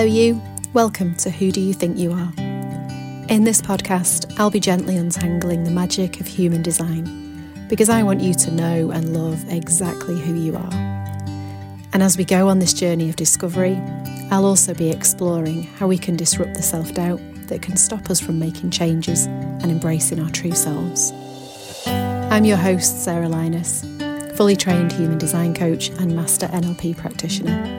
Hello you, welcome to Who Do You Think You Are? In this podcast, I'll be gently untangling the magic of human design, because I want you to know and love exactly who you are. And as we go on this journey of discovery, I'll also be exploring how we can disrupt the self-doubt that can stop us from making changes and embracing our true selves. I'm your host, Sarah Lynas, fully trained human design coach and master NLP practitioner.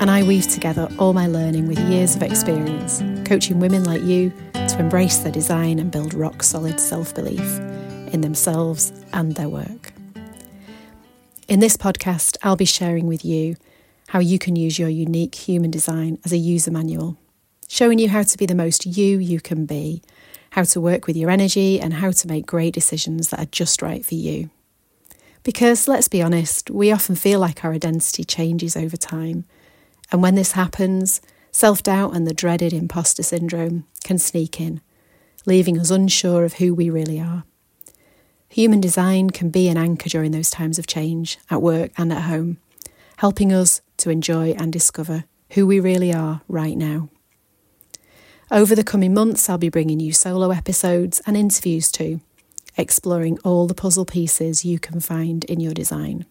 And I weave together all my learning with years of experience, coaching women like you to embrace their design and build rock-solid self-belief in themselves and their work. In this podcast, I'll be sharing with you how you can use your unique human design as a user manual, showing you how to be the most you can be, how to work with your energy and how to make great decisions that are just right for you. Because let's be honest, we often feel like our identity changes over time. And when this happens, self-doubt and the dreaded imposter syndrome can sneak in, leaving us unsure of who we really are. Human design can be an anchor during those times of change, at work and at home, helping us to enjoy and discover who we really are right now. Over the coming months, I'll be bringing you solo episodes and interviews too, exploring all the puzzle pieces you can find in your design.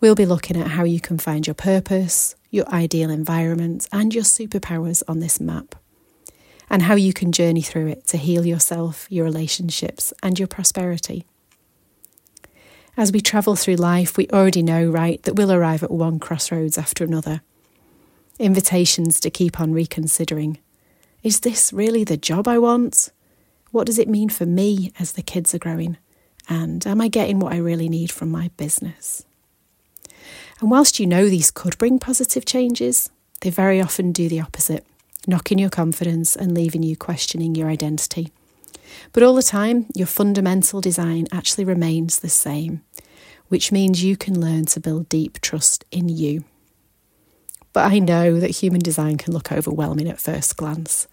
We'll be looking at how you can find your purpose, your ideal environment and your superpowers on this map, and how you can journey through it to heal yourself, your relationships and your prosperity. As we travel through life, we already know, right, that we'll arrive at one crossroads after another. Invitations to keep on reconsidering. Is this really the job I want? What does it mean for me as the kids are growing? And am I getting what I really need from my business? And whilst you know these could bring positive changes, they very often do the opposite, knocking your confidence and leaving you questioning your identity. But all the time, your fundamental design actually remains the same, which means you can learn to build deep trust in you. But I know that human design can look overwhelming at first glance,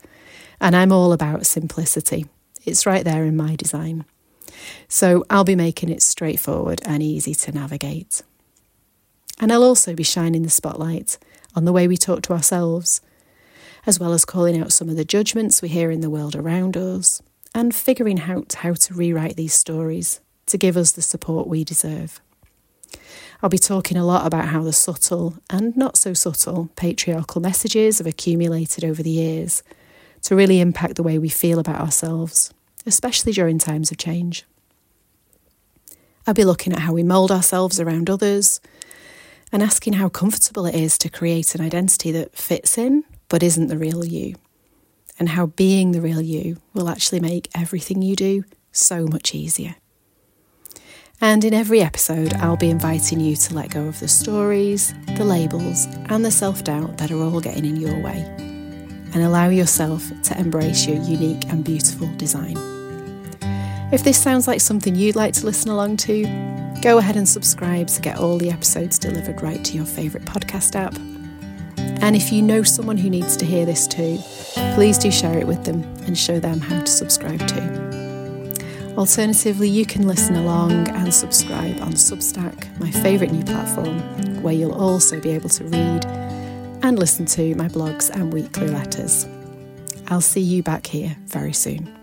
and I'm all about simplicity. It's right there in my design. So I'll be making it straightforward and easy to navigate. And I'll also be shining the spotlight on the way we talk to ourselves, as well as calling out some of the judgments we hear in the world around us and figuring out how to rewrite these stories to give us the support we deserve. I'll be talking a lot about how the subtle and not so subtle patriarchal messages have accumulated over the years to really impact the way we feel about ourselves, especially during times of change. I'll be looking at how we mould ourselves around others, and asking how comfortable it is to create an identity that fits in but isn't the real you, and how being the real you will actually make everything you do so much easier. And in every episode, I'll be inviting you to let go of the stories, the labels, and the self-doubt that are all getting in your way, and allow yourself to embrace your unique and beautiful design. If this sounds like something you'd like to listen along to, go ahead and subscribe to get all the episodes delivered right to your favourite podcast app. And if you know someone who needs to hear this too, please do share it with them and show them how to subscribe too. Alternatively, you can listen along and subscribe on Substack, my favourite new platform, where you'll also be able to read and listen to my blogs and weekly letters. I'll see you back here very soon.